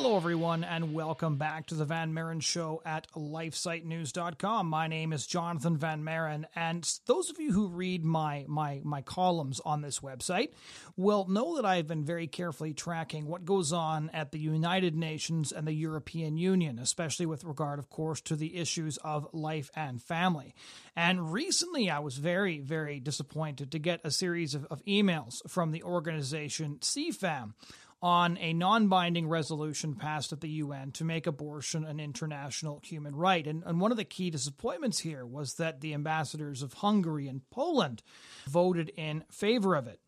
Hello, everyone, and welcome back to The Van Maren Show at LifeSiteNews.com. My name is Jonathan Van Maren, and those of you who read my columns on this website will know that I've been very carefully tracking what goes on at the United Nations and the European Union, especially with regard, of course, to the issues of life and family. And recently, I was very, very disappointed to get a series of emails from the organization CFAM on a non-binding resolution passed at the UN to make abortion an international human right. And one of the key disappointments here was that the ambassadors of Hungary and Poland voted in favor of it.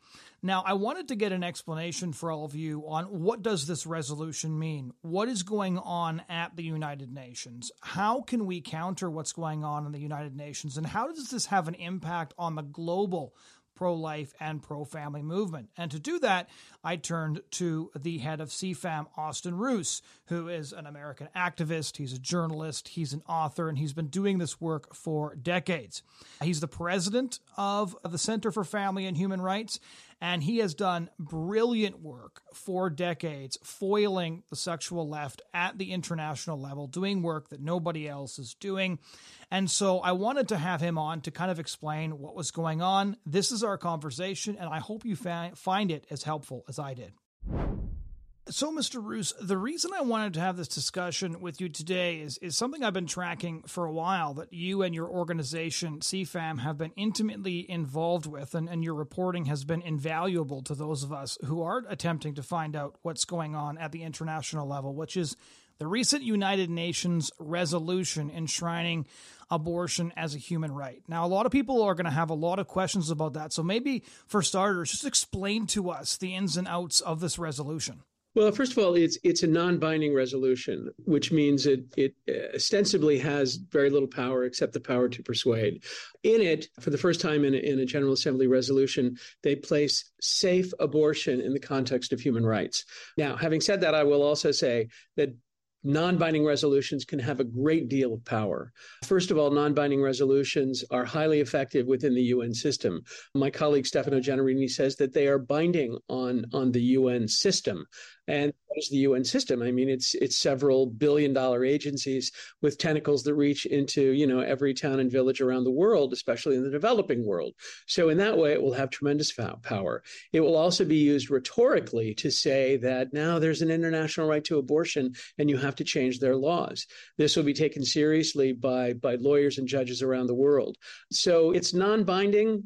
Now, I wanted to get an explanation for all of you on what does this resolution mean? What is going on at the United Nations? How can we counter what's going on in the United Nations? And how does this have an impact on the global pro-life and pro-family movement? And to do that, I turned to the head of CFAM, Austin Ruse, who is an American activist. He's a journalist, he's an author, and he's been doing this work for decades. He's the president of the Center for Family and Human Rights, and he has done brilliant work for decades foiling the sexual left at the international level, doing work that nobody else is doing. And so I wanted to have him on to kind of explain what was going on. This is our conversation, and I hope you find it as helpful as I did. So, Mr. Ruse, the reason I wanted to have this discussion with you today is something I've been tracking for a while that you and your organization, CFAM, have been intimately involved with, and your reporting has been invaluable to those of us who are attempting to find out what's going on at the international level, which is the recent United Nations resolution enshrining abortion as a human right. Now, a lot of people are going to have a lot of questions about that. So maybe, for starters, just explain to us the ins and outs of this resolution. Well, first of all, it's a non-binding resolution, which means it ostensibly has very little power except the power to persuade. In it, for the first time in a General Assembly resolution, they place safe abortion in the context of human rights. Now, having said that, I will also say that non-binding resolutions can have a great deal of power. First of all, non-binding resolutions are highly effective within the UN system. My colleague Stefano Gennarini says that they are binding on the UN system. And what is the UN system? I mean, it's several billion-dollar agencies with tentacles that reach into, every town and village around the world, especially in the developing world. So in that way, it will have tremendous power. It will also be used rhetorically to say that now there's an international right to abortion and you have to change their laws. This will be taken seriously by lawyers and judges around the world. So it's non-binding,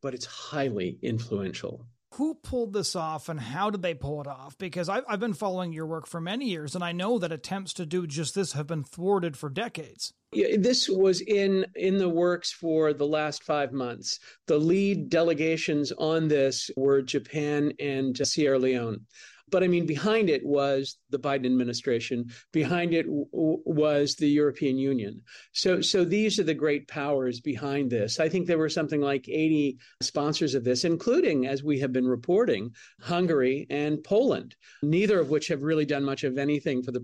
but it's highly influential. Who pulled this off and how did they pull it off? Because I've been following your work for many years, and I know that attempts to do just this have been thwarted for decades. Yeah, this was in the works for the last 5 months. The lead delegations on this were Japan and Sierra Leone. But I mean, behind it was the Biden administration. Behind it was the European Union. So these are the great powers behind this. I think there were something like 80 sponsors of this, including, as we have been reporting, Hungary and Poland, neither of which have really done much of anything for the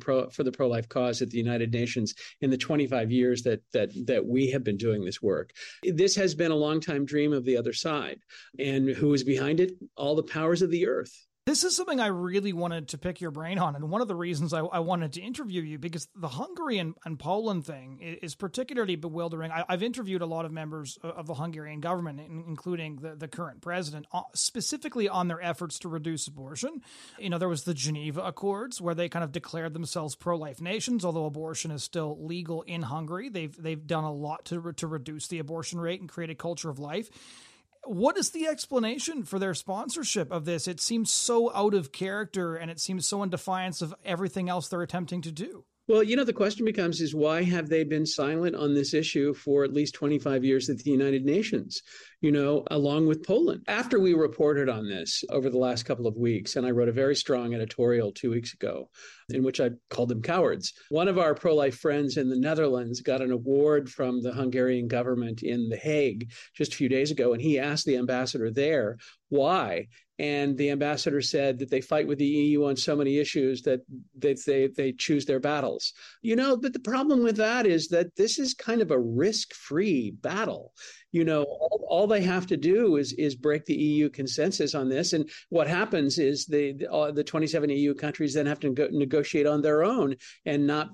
pro-life cause at the United Nations in the 25 years that we have been doing this work. This has been a long-time dream of the other side. And who is behind it? All the powers of the earth. This is something I really wanted to pick your brain on, and one of the reasons I wanted to interview you, because the Hungary and Poland thing is particularly bewildering. I've interviewed a lot of members of the Hungarian government, including the current president, specifically on their efforts to reduce abortion. There was the Geneva Accords, where they kind of declared themselves pro-life nations, although abortion is still legal in Hungary. They've done a lot to reduce the abortion rate and create a culture of life. What is the explanation for their sponsorship of this? It seems so out of character, and it seems so in defiance of everything else they're attempting to do. Well, the question becomes is why have they been silent on this issue for at least 25 years at the United Nations, along with Poland? After we reported on this over the last couple of weeks, and I wrote a very strong editorial 2 weeks ago in which I called them cowards. One of our pro-life friends in the Netherlands got an award from the Hungarian government in The Hague just a few days ago, and he asked the ambassador there why. And the ambassador said that they fight with the EU on so many issues that they choose their battles. But the problem with that is that this is kind of a risk-free battle. All they have to do is break the EU consensus on this. And what happens is the 27 EU countries then have to negotiate on their own and not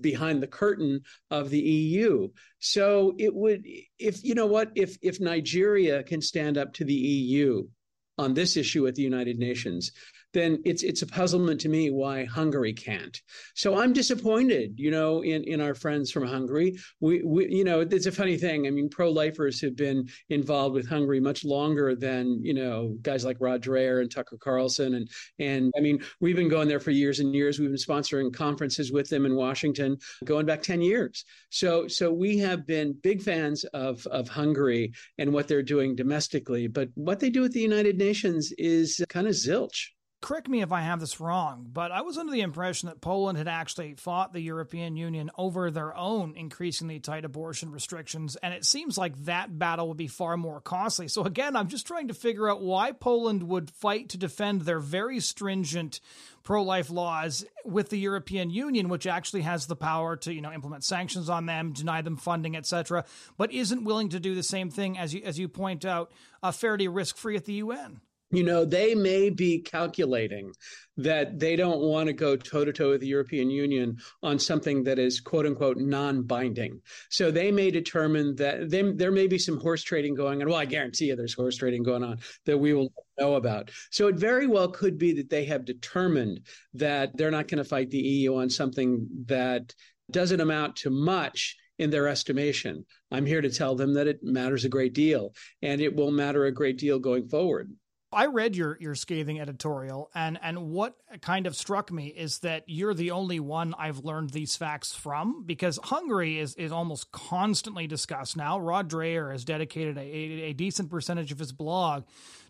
behind the curtain of the EU. So it would, if you know what, if Nigeria can stand up to the EU on this issue at the United Nations, then it's a puzzlement to me why Hungary can't. So I'm disappointed, you know, in our friends from Hungary. We you know, it's a funny thing. I mean, pro-lifers have been involved with Hungary much longer than, you know, guys like Rod Dreher and Tucker Carlson. And I mean, we've been going there for years and years. We've been sponsoring conferences with them in Washington going back 10 years. So we have been big fans of Hungary and what they're doing domestically. But what they do at the United Nations is kind of zilch. Correct me if I have this wrong, but I was under the impression that Poland had actually fought the European Union over their own increasingly tight abortion restrictions, and it seems like that battle would be far more costly. So again, I'm just trying to figure out why Poland would fight to defend their very stringent pro-life laws with the European Union, which actually has the power to, you know, implement sanctions on them, deny them funding, etc., but isn't willing to do the same thing, as you point out, fairly risk-free at the UN. You know, they may be calculating that they don't want to go toe-to-toe with the European Union on something that is, quote-unquote, non-binding. So they may determine that there may be some horse trading going on. Well, I guarantee you there's horse trading going on that we will know about. So it very well could be that they have determined that they're not going to fight the EU on something that doesn't amount to much in their estimation. I'm here to tell them that it matters a great deal, and it will matter a great deal going forward. I read your scathing editorial, and what kind of struck me is that you're the only one I've learned these facts from, because Hungary is almost constantly discussed now. Rod Dreher has dedicated a decent percentage of his blog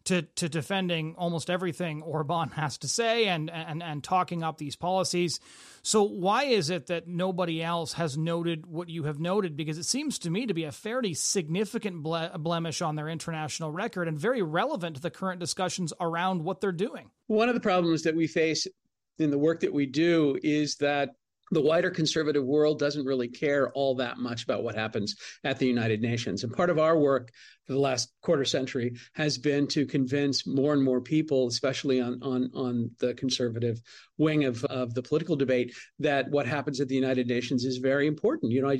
to defending almost everything Orbán has to say and talking up these policies. So why is it that nobody else has noted what you have noted? Because it seems to me to be a fairly significant blemish on their international record and very relevant to the current discussions around what they're doing. One of the problems that we face in the work that we do is that the wider conservative world doesn't really care all that much about what happens at the United Nations. And part of our work for the last quarter century has been to convince more and more people, especially on the conservative wing of the political debate, that what happens at the United Nations is very important. You know,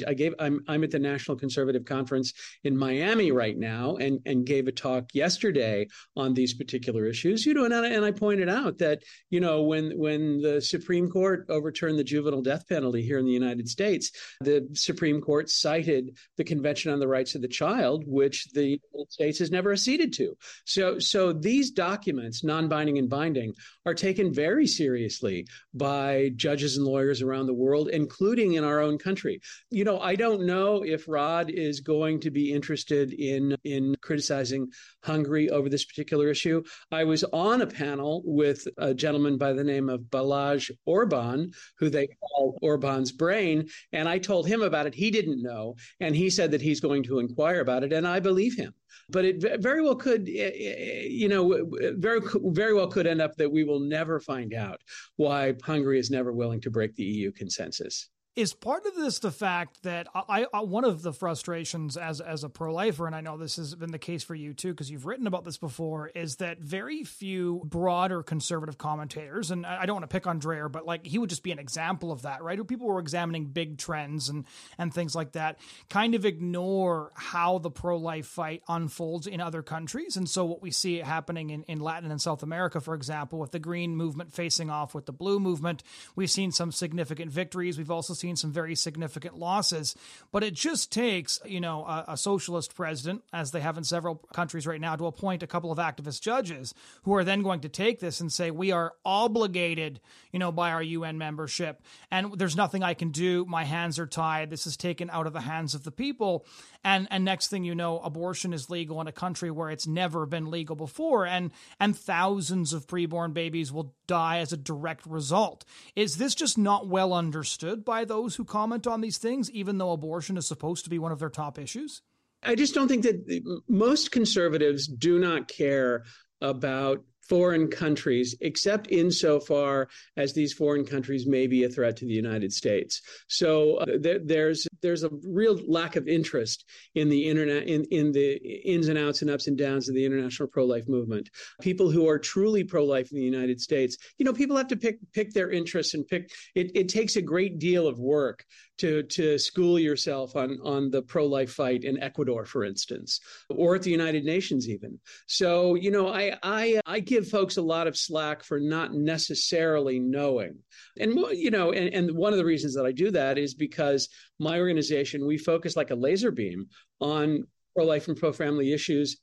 I'm at the National Conservative Conference in Miami right now and gave a talk yesterday on these particular issues. You know, and I pointed out that, you know, when the Supreme Court overturned the juvenile death penalty here in the United States, the Supreme Court cited the Convention on the Rights of the Child, which the United States has never acceded to. So these documents, non-binding and binding, are taken very seriously by judges and lawyers around the world, including in our own country. You know, I don't know if Rod is going to be interested in criticizing Hungary over this particular issue. I was on a panel with a gentleman by the name of Balázs Orbán, who they call Orbán's brain, and I told him about it. He didn't know, and he said that he's going to inquire about it, and I believe him. But it very well could, you know, very well could end up that we will never find out why Hungary is never willing to break the EU consensus. Is part of this the fact that one of the frustrations as a pro-lifer, and I know this has been the case for you too, because you've written about this before, is that very few broader conservative commentators, and I don't want to pick on Dreher, but like he would just be an example of that, right? People were examining big trends and things like that, kind of ignore how the pro-life fight unfolds in other countries. And so what we see happening in Latin and South America, for example, with the green movement facing off with the blue movement, we've seen some significant victories. We've also seen some very significant losses, but it just takes, you know, a socialist president, as they have in several countries right now, to appoint a couple of activist judges who are then going to take this and say, we are obligated, you know, by our UN membership, and there's nothing I can do. My hands are tied. This is taken out of the hands of the people. And next thing you know, abortion is legal in a country where it's never been legal before, and thousands of preborn babies will die as a direct result. Is this just not well understood by those who comment on these things, even though abortion is supposed to be one of their top issues? I just don't think that most conservatives do not care about foreign countries, except insofar as these foreign countries may be a threat to the United States. So there's a real lack of interest in the internet, in the ins and outs and ups and downs of the international pro-life movement. People who are truly pro-life in the United States, you know, people have to pick their interests and pick. It takes a great deal of work to school yourself on the pro-life fight in Ecuador, for instance, or at the United Nations even. So, you know, I give folks a lot of slack for not necessarily knowing. And, you know, and one of the reasons that I do that is because my organization, we focus like a laser beam on pro-life and pro-family issues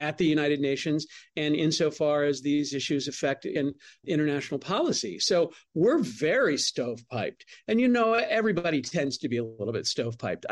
at the United Nations, and insofar as these issues affect international policy. So we're very stovepiped. And, you know, everybody tends to be a little bit stovepiped.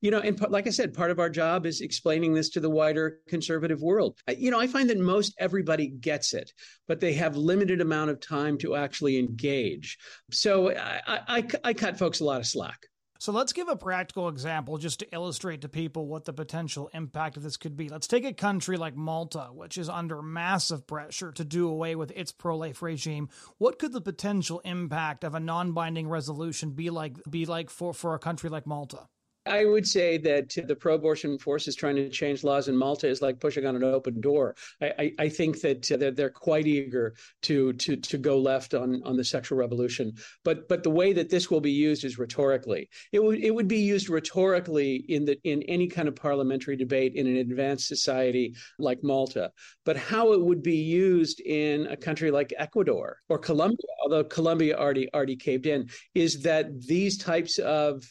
You know, and like I said, part of our job is explaining this to the wider conservative world. You know, I find that most everybody gets it, but they have limited amount of time to actually engage. So I cut folks a lot of slack. So let's give a practical example just to illustrate to people what the potential impact of this could be. Let's take a country like Malta, which is under massive pressure to do away with its pro-life regime. What could the potential impact of a non-binding resolution be like for a country like Malta? I would say that the pro-abortion forces trying to change laws in Malta is like pushing on an open door. I think that they're quite eager to go left on the sexual revolution. But the way that this will be used is rhetorically. It would be used rhetorically in any kind of parliamentary debate in an advanced society like Malta. But how it would be used in a country like Ecuador or Colombia, although Colombia already caved in, is that these types of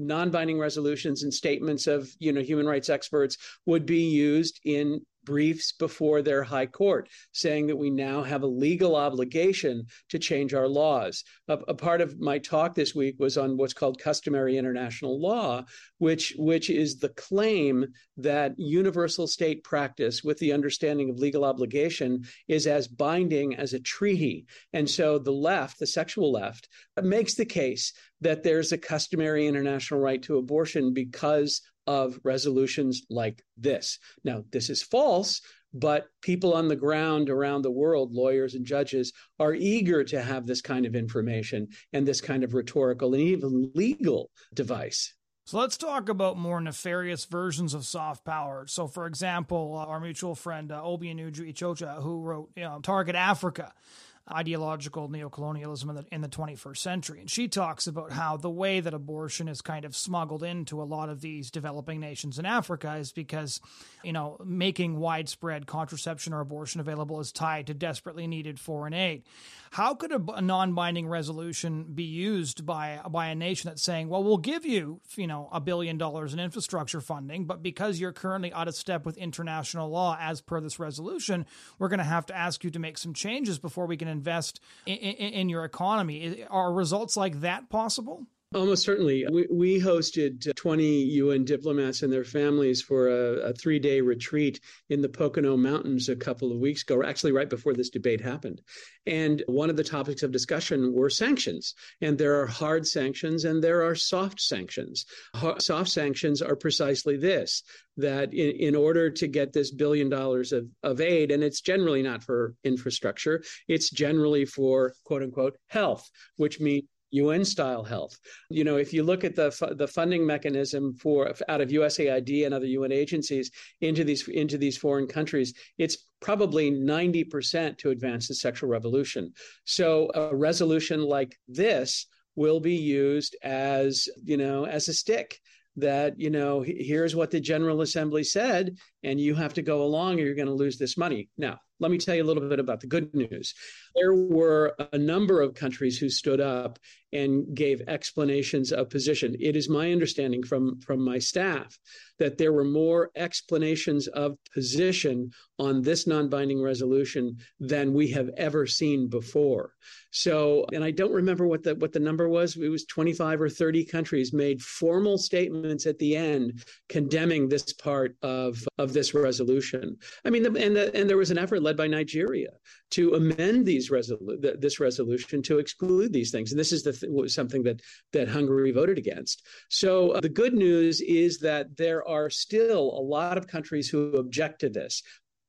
non-binding resolutions and statements of, you know, human rights experts would be used in briefs before their high court, saying that we now have a legal obligation to change our laws. A part of my talk this week was on what's called customary international law, which is the claim that universal state practice with the understanding of legal obligation is as binding as a treaty. And so the left, the sexual left, makes the case that there's a customary international right to abortion because of resolutions like this. Now, this is false, but people on the ground around the world, lawyers and judges, are eager to have this kind of information and this kind of rhetorical and even legal device. So let's talk about more nefarious versions of soft power. So, for example, our mutual friend Obienuju Ichocha, who wrote Target Africa, ideological neocolonialism in the 21st century. And she talks about how the way that abortion is kind of smuggled into a lot of these developing nations in Africa is because, you know, making widespread contraception or abortion available is tied to desperately needed foreign aid. How could a non-binding resolution be used by a nation that's saying, well, we'll give you, you know, $1 billion in infrastructure funding, but because you're currently out of step with international law as per this resolution, we're going to have to ask you to make some changes before we can invest in your economy. Are results like that possible? Almost certainly. We hosted 20 UN diplomats and their families for a 3-day retreat in the Pocono Mountains a couple of weeks ago, actually right before this debate happened. And one of the topics of discussion were sanctions. And there are hard sanctions and there are soft sanctions. Soft sanctions are precisely this, that in order to get this $1 billion of aid, and it's generally not for infrastructure, it's generally for, quote unquote, health, which means UN-style health. You know, if you look at the funding mechanism for out of USAID and other UN agencies into these foreign countries, it's probably 90% to advance the sexual revolution. So a resolution like this will be used as, you know, as a stick. That, you know, here's what the General Assembly said, and you have to go along or you're going to lose this money. Now, let me tell you a little bit about the good news. There were a number of countries who stood up and gave explanations of position. It is my understanding from my staff that there were more explanations of position on this non-binding resolution than we have ever seen before. So, and I don't remember what the number was. It was 25 or 30 countries made formal statements at the end condemning this part of this resolution. I mean, and there was an effort led by Nigeria to amend this resolution to exclude these things. And this is something that Hungary voted against. So the good news is that there are still a lot of countries who object to this.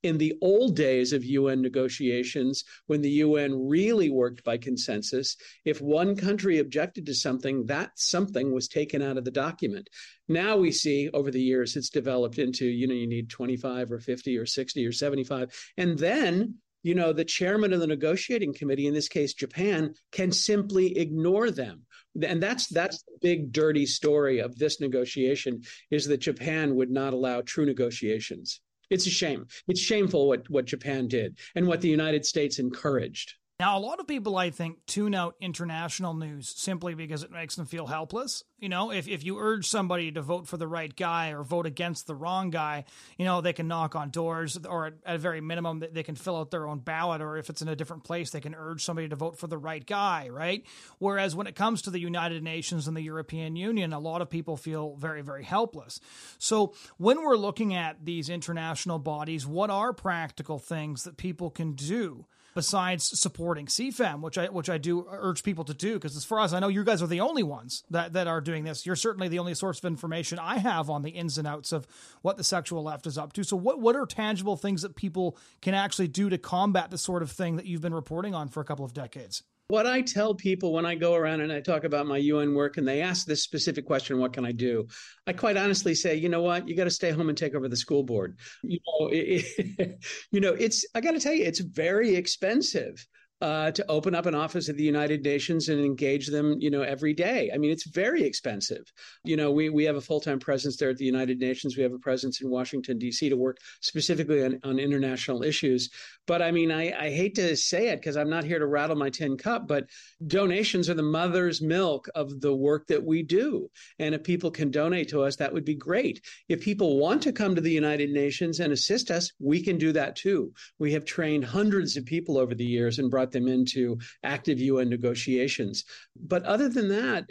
in the old days of UN negotiations, when the UN really worked by consensus, if one country objected to something, that something was taken out of the document. Now we see over the years it's developed into, you need 25 or 50 or 60 or 75. And then, the chairman of the negotiating committee, in this case, Japan, can simply ignore them. And that's the big dirty story of this negotiation, is that Japan would not allow true negotiations. It's a shame. It's shameful what Japan did and what the United States encouraged. Now, a lot of people, I think, tune out international news simply because it makes them feel helpless. If you urge somebody to vote for the right guy or vote against the wrong guy, they can knock on doors, or at a very minimum, they can fill out their own ballot. Or if it's in a different place, they can urge somebody to vote for the right guy. Right. Whereas when it comes to the United Nations and the European Union, a lot of people feel very, very helpless. So when we're looking at these international bodies, what are practical things that people can do besides supporting CFAM, which I do urge people to do, because as far as I know, you guys are the only ones that are doing this. You're certainly the only source of information I have on the ins and outs of what the sexual left is up to. So what are tangible things that people can actually do to combat the sort of thing that you've been reporting on for a couple of decades? What I tell people when I go around and I talk about my UN work and they ask this specific question, what can I do? I quite honestly say, you know what? You got to stay home and take over the school board. I got to tell you, it's very expensive to open up an office at the United Nations and engage them, every day. I mean, it's very expensive. We have a full-time presence there at the United Nations. We have a presence in Washington, D.C. to work specifically on international issues. But I mean, I hate to say it because I'm not here to rattle my tin cup, but donations are the mother's milk of the work that we do. And if people can donate to us, that would be great. If people want to come to the United Nations and assist us, we can do that too. We have trained hundreds of people over the years and brought them into active UN negotiations. But other than that,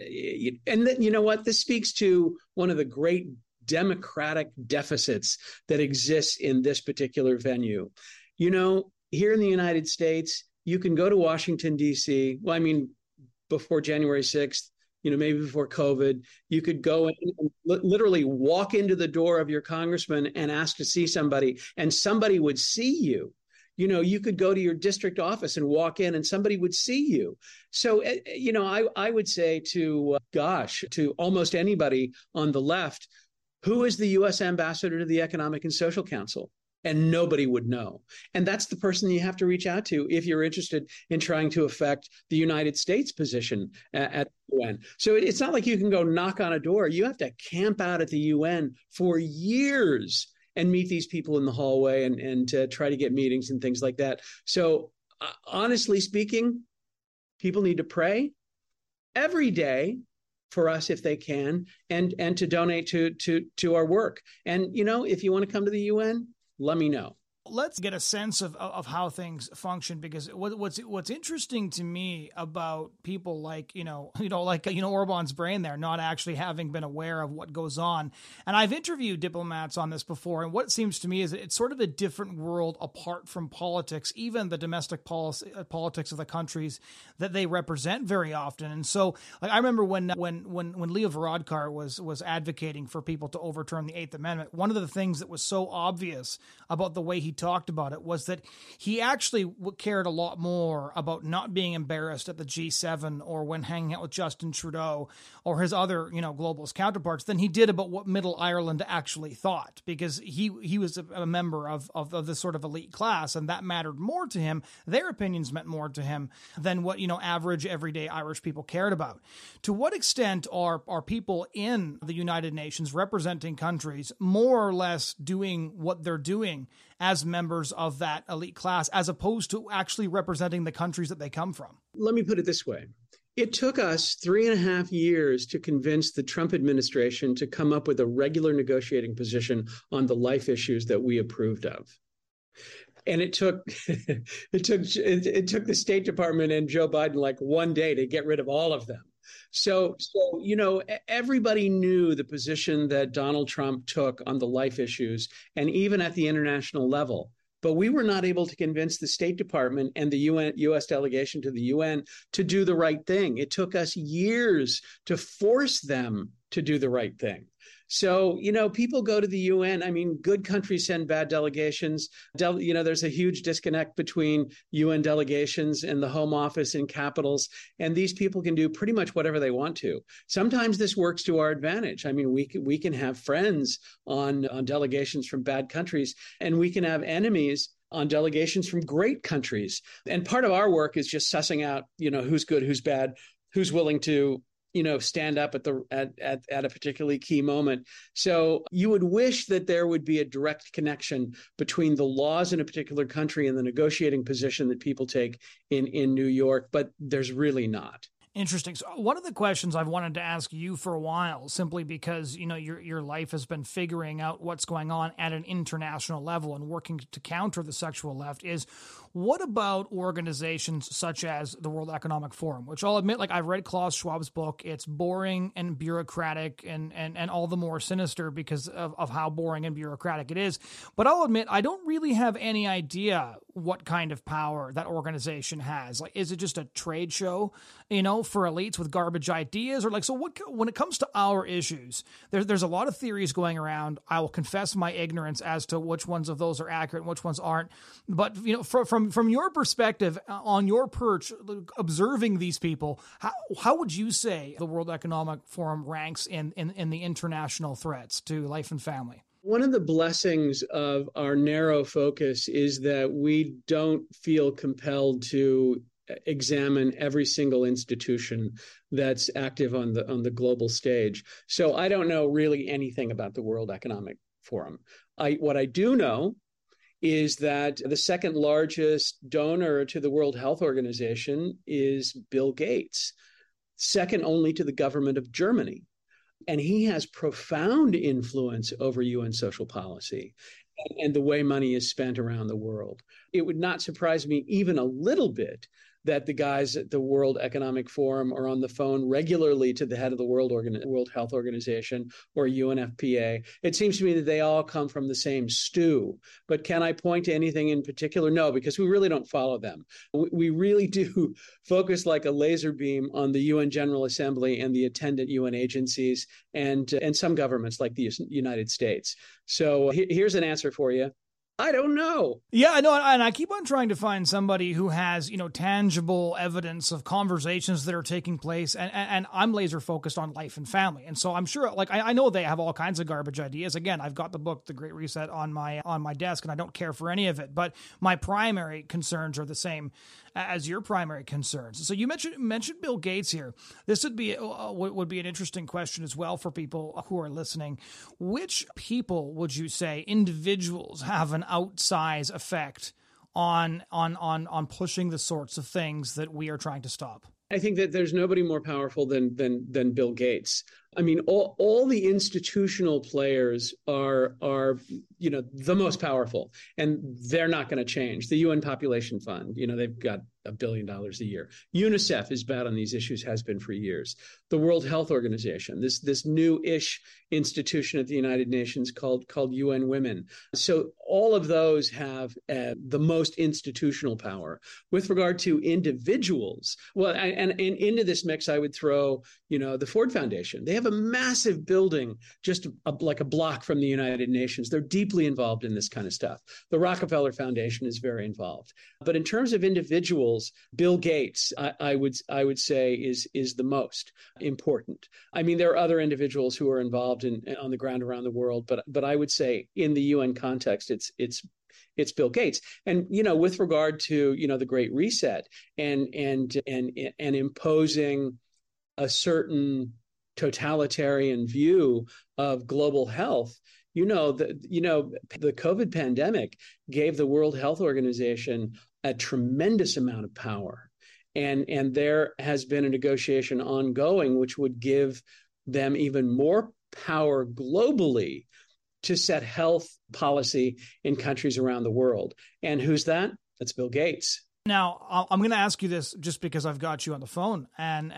this speaks to one of the great democratic deficits that exists in this particular venue. Here in the United States, you can go to Washington, D.C. Well, I mean, before January 6th, maybe before COVID, you could go in and literally walk into the door of your congressman and ask to see somebody, and somebody would see you. You could go to your district office and walk in and somebody would see you. So, I would say to almost anybody on the left, who is the U.S. ambassador to the Economic and Social Council? And nobody would know. And that's the person you have to reach out to if you're interested in trying to affect the United States position at the UN. So it's not like you can go knock on a door. You have to camp out at the UN for years and meet these people in the hallway and try to get meetings and things like that. So honestly speaking, people need to pray every day for us if they can, and to donate to our work. And, if you want to come to the UN, let me know. Let's get a sense of how things function, because what's interesting to me about people like, Orban's brain there, not actually having been aware of what goes on. And I've interviewed diplomats on this before. And what seems to me is that it's sort of a different world apart from politics, even the domestic politics of the countries that they represent very often. And so I remember when Leo Varadkar was advocating for people to overturn the Eighth Amendment, one of the things that was so obvious about the way he talked about it was that he actually cared a lot more about not being embarrassed at the G7 or when hanging out with Justin Trudeau or his other, globalist counterparts than he did about what Middle Ireland actually thought, because he was a member of this sort of elite class, and that mattered more to him. Their opinions meant more to him than what, average everyday Irish people cared about. To what extent are people in the United Nations representing countries more or less doing what they're doing as members of that elite class, as opposed to actually representing the countries that they come from? Let me put it this way. It took us 3.5 years to convince the Trump administration to come up with a regular negotiating position on the life issues that we approved of. And it took the State Department and Joe Biden like one day to get rid of all of them. So, everybody knew the position that Donald Trump took on the life issues, and even at the international level. But we were not able to convince the State Department and the U.S. delegation to the UN to do the right thing. It took us years to force them to do the right thing. So, you know, people go to the UN. I mean, good countries send bad delegations. There's a huge disconnect between UN delegations and the home office and capitals. And these people can do pretty much whatever they want to. Sometimes this works to our advantage. I mean, we can have friends on delegations from bad countries, and we can have enemies on delegations from great countries. And part of our work is just sussing out, you know, who's good, who's bad, who's willing to, you know, stand up at a particularly key moment. So you would wish that there would be a direct connection between the laws in a particular country and the negotiating position that people take in New York, but there's really not. Interesting. So one of the questions I've wanted to ask you for a while, simply because, you know, your life has been figuring out what's going on at an international level and working to counter the sexual left, is what about organizations such as the World Economic Forum, which I'll admit, like, I've read Klaus Schwab's book. It's boring and bureaucratic and all the more sinister because of how boring and bureaucratic it is. But I'll admit, I don't really have any idea what kind of power that organization has. Like, is it just a trade show, you know, for elites with garbage ideas? Or, like, so what, when it comes to our issues, there's a lot of theories going around. I will confess my ignorance as to which ones of those are accurate and which ones aren't. But, you know, from your perspective, on your perch, observing these people, how would you say the World Economic Forum ranks in the international threats to life and family? One of the blessings of our narrow focus is that we don't feel compelled to examine every single institution that's active on the global stage. So I don't know really anything about the World Economic Forum. What I do know is that the second largest donor to the World Health Organization is Bill Gates, second only to the government of Germany. And he has profound influence over UN social policy and the way money is spent around the world. It would not surprise me even a little bit that the guys at the World Economic Forum are on the phone regularly to the head of the World Health Organization or UNFPA. It seems to me that they all come from the same stew. But can I point to anything in particular? No, because we really don't follow them. We really do focus like a laser beam on the UN General Assembly and the attendant UN agencies and some governments like the United States. So here's an answer for you. I don't know. Yeah, I know. And I keep on trying to find somebody who has, you know, tangible evidence of conversations that are taking place. And I'm laser focused on life and family. And so I'm sure, like, I know they have all kinds of garbage ideas. Again, I've got the book, The Great Reset, on my desk, and I don't care for any of it. But my primary concerns are the same as your primary concerns. So you mentioned Bill Gates here. This would be an interesting question as well for people who are listening. Which people would you say, individuals, have an outsize effect on pushing the sorts of things that we are trying to stop? I think that there's nobody more powerful than Bill Gates. I mean, all the institutional players are, you know, the most powerful, and they're not going to change. The UN Population Fund, you know, they've got $1 billion a year. UNICEF is bad on these issues, has been for years. The World Health Organization, this new-ish institution at the United Nations called UN Women. So all of those have the most institutional power. With regard to individuals, well, and into this mix, I would throw, you know, the Ford Foundation. They have a massive building just like a block from the United Nations. They're deeply involved in this kind of stuff. The Rockefeller Foundation is very involved. But in terms of individuals, Bill Gates, I would say, is the most important. I mean, there are other individuals who are involved on the ground around the world, but I would say in the UN context, it's Bill Gates. And, you know, with regard to, you know, the Great Reset and imposing a certain totalitarian view of global health, the COVID pandemic gave the World Health Organization a tremendous amount of power. And there has been a negotiation ongoing, which would give them even more power globally to set health policy in countries around the world. And who's that? That's Bill Gates. Now, I'm going to ask you this just because I've got you on the phone, and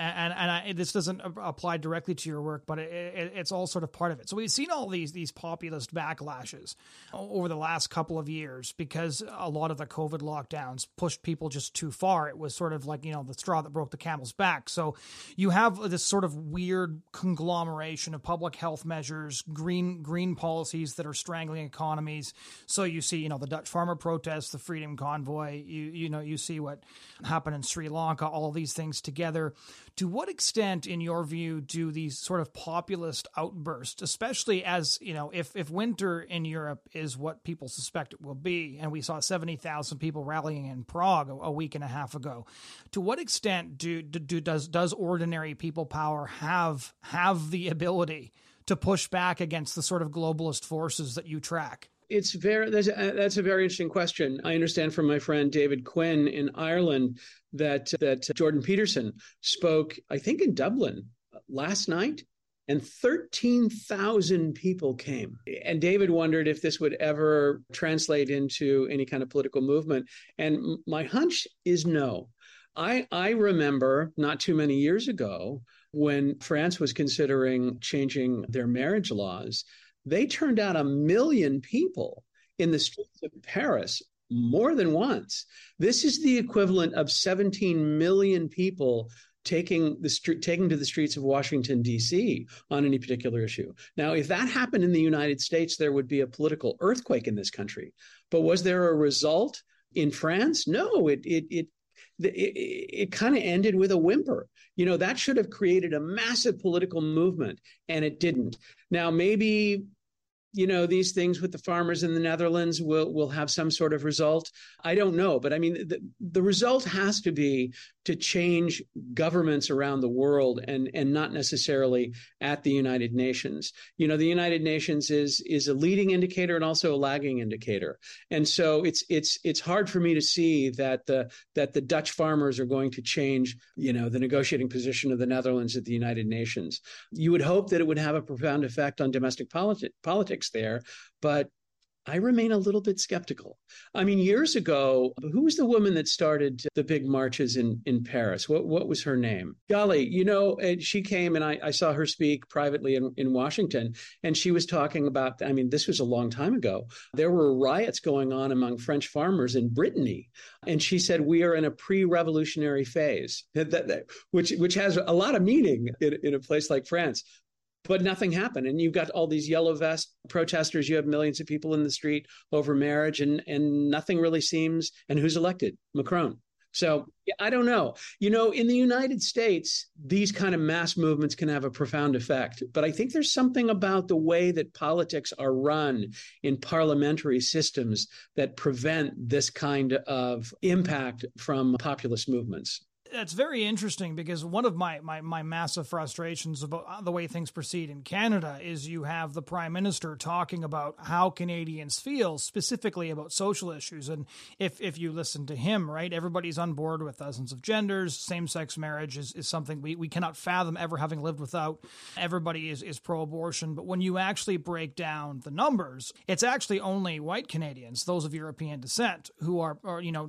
this doesn't apply directly to your work, but it's all sort of part of it. So we've seen all these populist backlashes over the last couple of years because a lot of the COVID lockdowns pushed people just too far. It was sort of like, the straw that broke the camel's back. So you have this sort of weird conglomeration of public health measures, green policies that are strangling economies. So you see, the Dutch farmer protests, the Freedom Convoy, you see what happened in Sri Lanka, all these things together. To what extent, in your view, do these sort of populist outbursts, especially as, if winter in Europe is what people suspect it will be, and we saw 70,000 people rallying in Prague a week and a half ago, to what extent does ordinary people power have the ability to push back against the sort of globalist forces that you track? That's a very interesting question. I understand from my friend David Quinn in Ireland that Jordan Peterson spoke, I think, in Dublin last night, and 13,000 people came. And David wondered if this would ever translate into any kind of political movement. And my hunch is no. I remember not too many years ago when France was considering changing their marriage laws. They turned out 1 million people in the streets of Paris more than once. This is the equivalent of 17 million people taking to the streets of Washington, D.C. on any particular issue. Now, if that happened in the United States, there would be a political earthquake in this country. But was there a result in France? No, it kind of ended with a whimper. That should have created a massive political movement, and it didn't. Now, maybe, these things with the farmers in the Netherlands will have some sort of result. I don't know. But I mean, the result has to be to change governments around the world and not necessarily at the United Nations. The United Nations is a leading indicator and also a lagging indicator. And so it's hard for me to see that the Dutch farmers are going to change, the negotiating position of the Netherlands at the United Nations. You would hope that it would have a profound effect on domestic politics there, but I remain a little bit skeptical. I mean, years ago, who was the woman that started the big marches in Paris? What was her name? Golly, she came and I saw her speak privately in Washington, and she was talking about, I mean, this was a long time ago. There were riots going on among French farmers in Brittany, and she said, we are in a pre-revolutionary phase, which has a lot of meaning in a place like France. But nothing happened. And you've got all these yellow vest protesters. You have millions of people in the street over marriage and nothing really seems. And who's elected? Macron. So I don't know. In the United States, these kind of mass movements can have a profound effect. But I think there's something about the way that politics are run in parliamentary systems that prevent this kind of impact from populist movements. That's very interesting, because one of my massive frustrations about the way things proceed in Canada is you have the Prime Minister talking about how Canadians feel specifically about social issues. And if you listen to him, right, everybody's on board with dozens of genders. Same-sex marriage is something we cannot fathom ever having lived without. Everybody is pro-abortion. But when you actually break down the numbers, it's actually only white Canadians, those of European descent, who are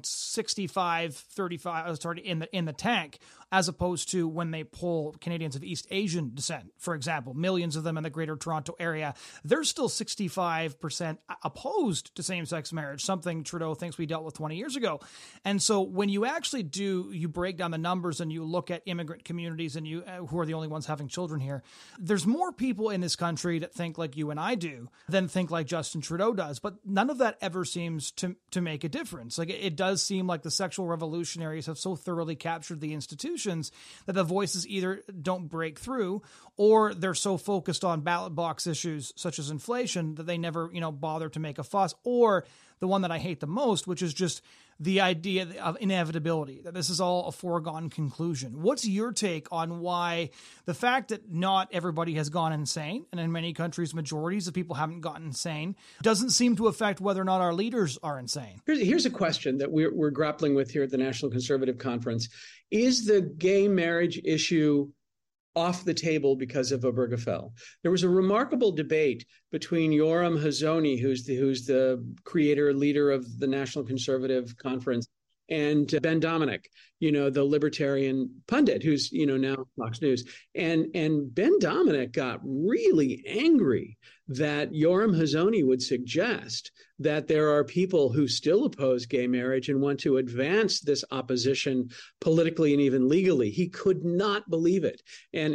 65, 35, sorry, in the tank, as opposed to when they pull Canadians of East Asian descent, for example, millions of them in the Greater Toronto area. They're still 65% opposed to same-sex marriage, something Trudeau thinks we dealt with 20 years ago. And so when you actually you break down the numbers and you look at immigrant communities and you who are the only ones having children here, there's more people in this country that think like you and I do than think like Justin Trudeau does. But none of that ever seems to make a difference. Like it does seem like the sexual revolutionaries have so thoroughly captured the institutions that the voices either don't break through, or they're so focused on ballot box issues such as inflation that they never, bother to make a fuss. Or the one that I hate the most, which is just the idea of inevitability, that this is all a foregone conclusion. What's your take on why the fact that not everybody has gone insane, and in many countries, majorities of people haven't gotten insane, doesn't seem to affect whether or not our leaders are insane? Here's a question that we're grappling with here at the National Conservative Conference. Is the gay marriage issue off the table because of Obergefell? There was a remarkable debate between Yoram Hazony, who's the creator, leader of the National Conservative Conference, and Ben Domenech, the libertarian pundit who's, now Fox News. And Ben Domenech got really angry that Yoram Hazony would suggest that there are people who still oppose gay marriage and want to advance this opposition politically and even legally. He could not believe it. And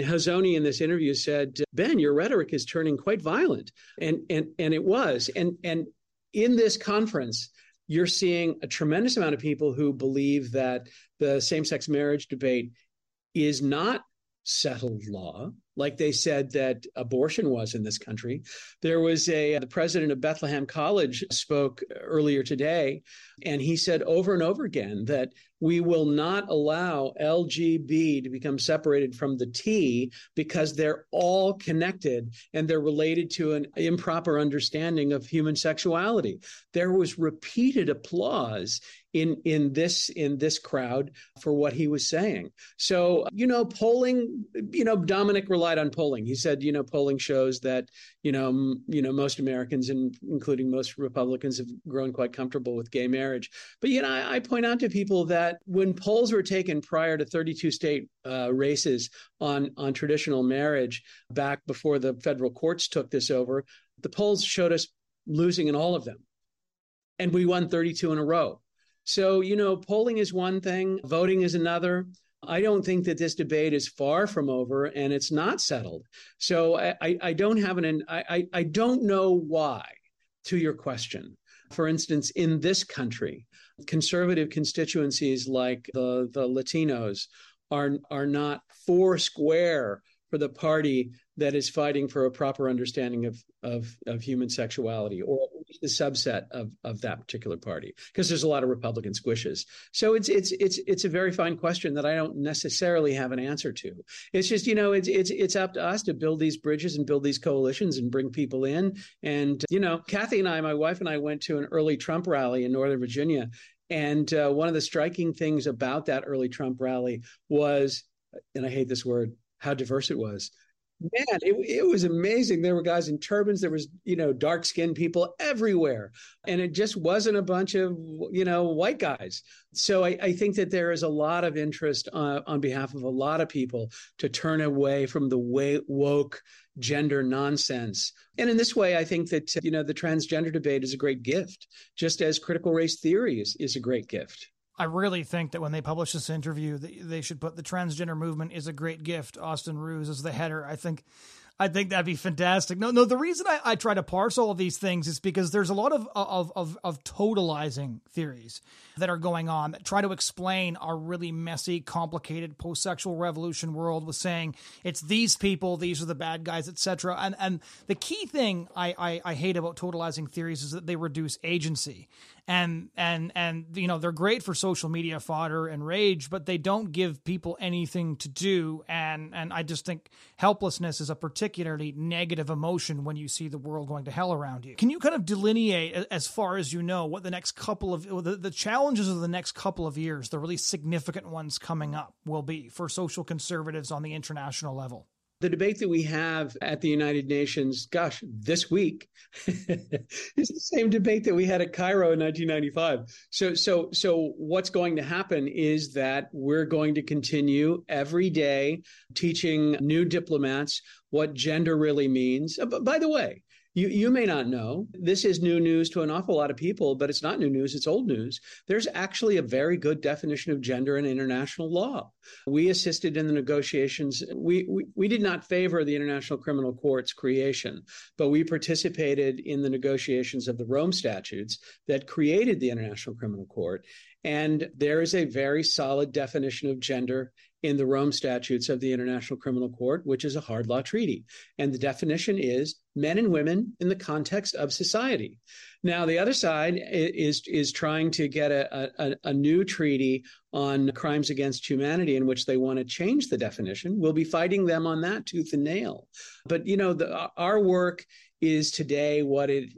Hazony in this interview said, Ben, your rhetoric is turning quite violent. And it was. And in this conference, you're seeing a tremendous amount of people who believe that the same-sex marriage debate is not settled law, like they said that abortion was in this country. There was the president of Bethlehem College spoke earlier today, and he said over and over again that we will not allow LGB to become separated from the T because they're all connected and they're related to an improper understanding of human sexuality. There was repeated applause in this crowd for what he was saying. So, polling, Domenech relied on polling. He said, polling shows that, most Americans, and including most Republicans, have grown quite comfortable with gay marriage. But, I point out to people that when polls were taken prior to 32 state races on traditional marriage back before the federal courts took this over, the polls showed us losing in all of them. And we won 32 in a row. So, polling is one thing, voting is another. I don't think that this debate is far from over, and it's not settled. So I don't know why, to your question. For instance, in this country, conservative constituencies like the Latinos are not four square for the party that is fighting for a proper understanding of human sexuality, or at least the subset of that particular party, because there's a lot of Republican squishes. So it's a very fine question that I don't necessarily have an answer to. It's just, it's up to us to build these bridges and build these coalitions and bring people in. And, Kathy and I, my wife and I, went to an early Trump rally in Northern Virginia. And one of the striking things about that early Trump rally was, and I hate this word, how diverse it was. Man, it was amazing. There were guys in turbans. There was, dark-skinned people everywhere. And it just wasn't a bunch of, white guys. So I think that there is a lot of interest on behalf of a lot of people to turn away from the woke gender nonsense. And in this way, I think that, the transgender debate is a great gift, just as critical race theory is a great gift. I really think that when they publish this interview, they should put "the transgender movement is a great gift," Austin Ruse, as the header. I think that'd be fantastic. No. The reason I try to parse all of these things is because there's a lot of totalizing theories that are going on that try to explain our really messy, complicated post-sexual revolution world with saying it's these people, these are the bad guys, etc. And the key thing I hate about totalizing theories is that they reduce agency. And they're great for social media fodder and rage, but they don't give people anything to do. And I just think helplessness is a particularly negative emotion when you see the world going to hell around you. Can you kind of delineate, as far as you know, what the next couple of the challenges of the next couple of years, the really significant ones coming up, will be for social conservatives on the international level? The debate that we have at the United Nations, this week, is the same debate that we had at Cairo in 1995. So what's going to happen is that we're going to continue every day teaching new diplomats what gender really means. By the way, you may not know, this is new news to an awful lot of people, but it's not new news, it's old news. There's actually a very good definition of gender in international law. We assisted in the negotiations. We did not favor the International Criminal Court's creation, but we participated in the negotiations of the Rome Statutes that created the International Criminal Court. And there is a very solid definition of gender in the Rome Statutes of the International Criminal Court, which is a hard law treaty. And the definition is men and women in the context of society. Now, the other side is trying to get a new treaty on crimes against humanity in which they want to change the definition. We'll be fighting them on that tooth and nail. But, our work is today what it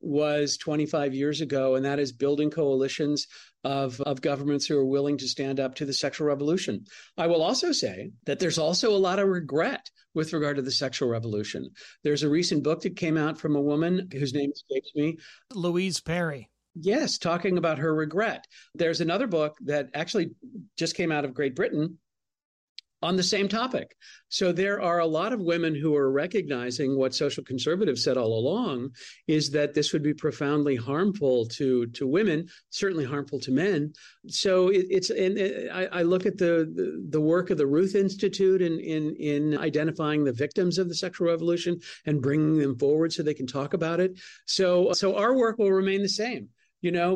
was 25 years ago, and that is building coalitions of governments who are willing to stand up to the sexual revolution. I will also say that there's also a lot of regret with regard to the sexual revolution. There's a recent book that came out from a woman whose name escapes me. Louise Perry. Yes, talking about her regret. There's another book that actually just came out of Great Britain on the same topic. So there are a lot of women who are recognizing what social conservatives said all along, is that this would be profoundly harmful to women, certainly harmful to men. So I look at the work of the Ruth Institute in identifying the victims of the sexual revolution and bringing them forward so they can talk about it. So our work will remain the same,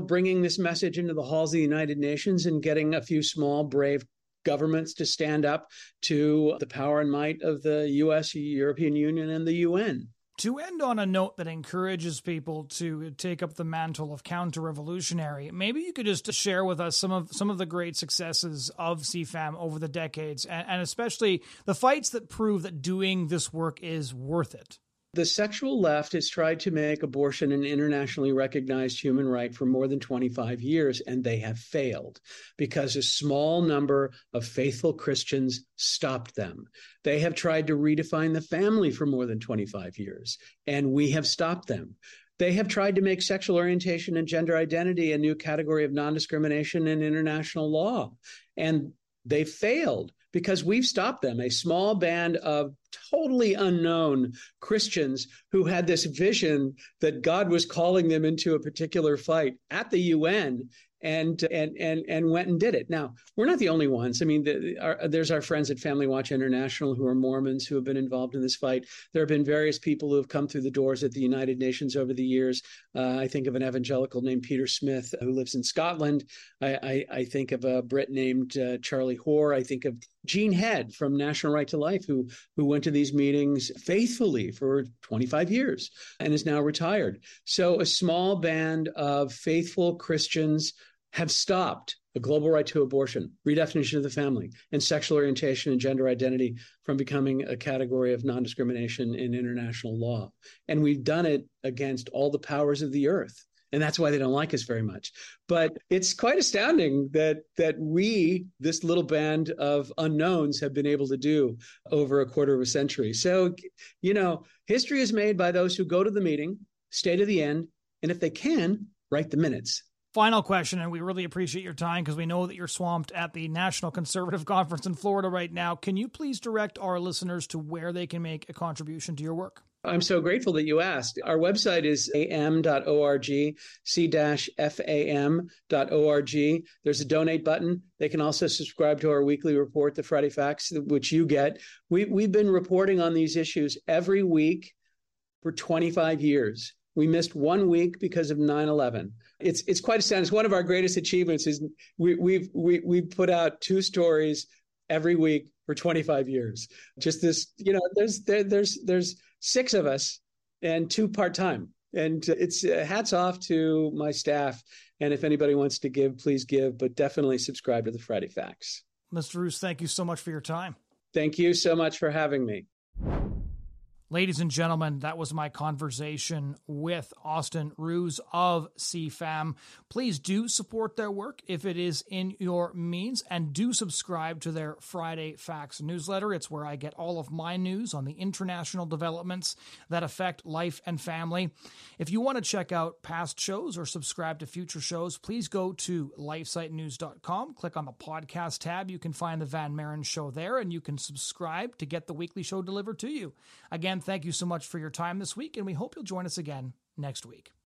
bringing this message into the halls of the United Nations and getting a few small, brave governments to stand up to the power and might of the U.S., European Union, and the UN. To end on a note that encourages people to take up the mantle of counter-revolutionary, maybe you could just share with us some of the great successes of CFAM over the decades, and especially the fights that prove that doing this work is worth it. The sexual left has tried to make abortion an internationally recognized human right for more than 25 years, and they have failed because a small number of faithful Christians stopped them. They have tried to redefine the family for more than 25 years, and we have stopped them. They have tried to make sexual orientation and gender identity a new category of non-discrimination in international law, and they failed because we've stopped them. A small band of totally unknown Christians who had this vision that God was calling them into a particular fight at the UN and went and did it. Now, we're not the only ones. I mean, there's our friends at Family Watch International who are Mormons who have been involved in this fight. There have been various people who have come through the doors at the United Nations over the years. I think of an evangelical named Peter Smith who lives in Scotland. I think of a Brit named Charlie Hoare. I think of Jean Head from National Right to Life, who went to these meetings faithfully for 25 years and is now retired. So a small band of faithful Christians have stopped the global right to abortion, redefinition of the family, and sexual orientation and gender identity from becoming a category of non-discrimination in international law. And we've done it against all the powers of the earth. And that's why they don't like us very much. But it's quite astounding that we, this little band of unknowns, have been able to do over a quarter of a century. So, history is made by those who go to the meeting, stay to the end, and if they can, write the minutes. Final question, and we really appreciate your time because we know that you're swamped at the National Conservative Conference in Florida right now. Can you please direct our listeners to where they can make a contribution to your work? I'm so grateful that you asked. Our website is am.org, c-fam.org. There's a donate button. They can also subscribe to our weekly report, The Friday Facts, which you get. We've been reporting on these issues every week for 25 years. We missed 1 week because of 9/11. It's quite astounding. It's one of our greatest achievements is we've put out two stories every week for 25 years. Just this, there's 6 of us and 2 part-time. And it's hats off to my staff. And if anybody wants to give, please give, but definitely subscribe to the Friday Facts. Mr. Ruse, thank you so much for your time. Thank you so much for having me. Ladies and gentlemen, that was my conversation with Austin Ruse of CFAM. Please do support their work if it is in your means, and do subscribe to their Friday Facts newsletter. It's where I get all of my news on the international developments that affect life and family. If you want to check out past shows or subscribe to future shows, please go to LifeSiteNews.com. Click on the podcast tab. You can find The Van Maren Show there, and you can subscribe to get the weekly show delivered to you. Again, thank you so much for your time this week, and we hope you'll join us again next week.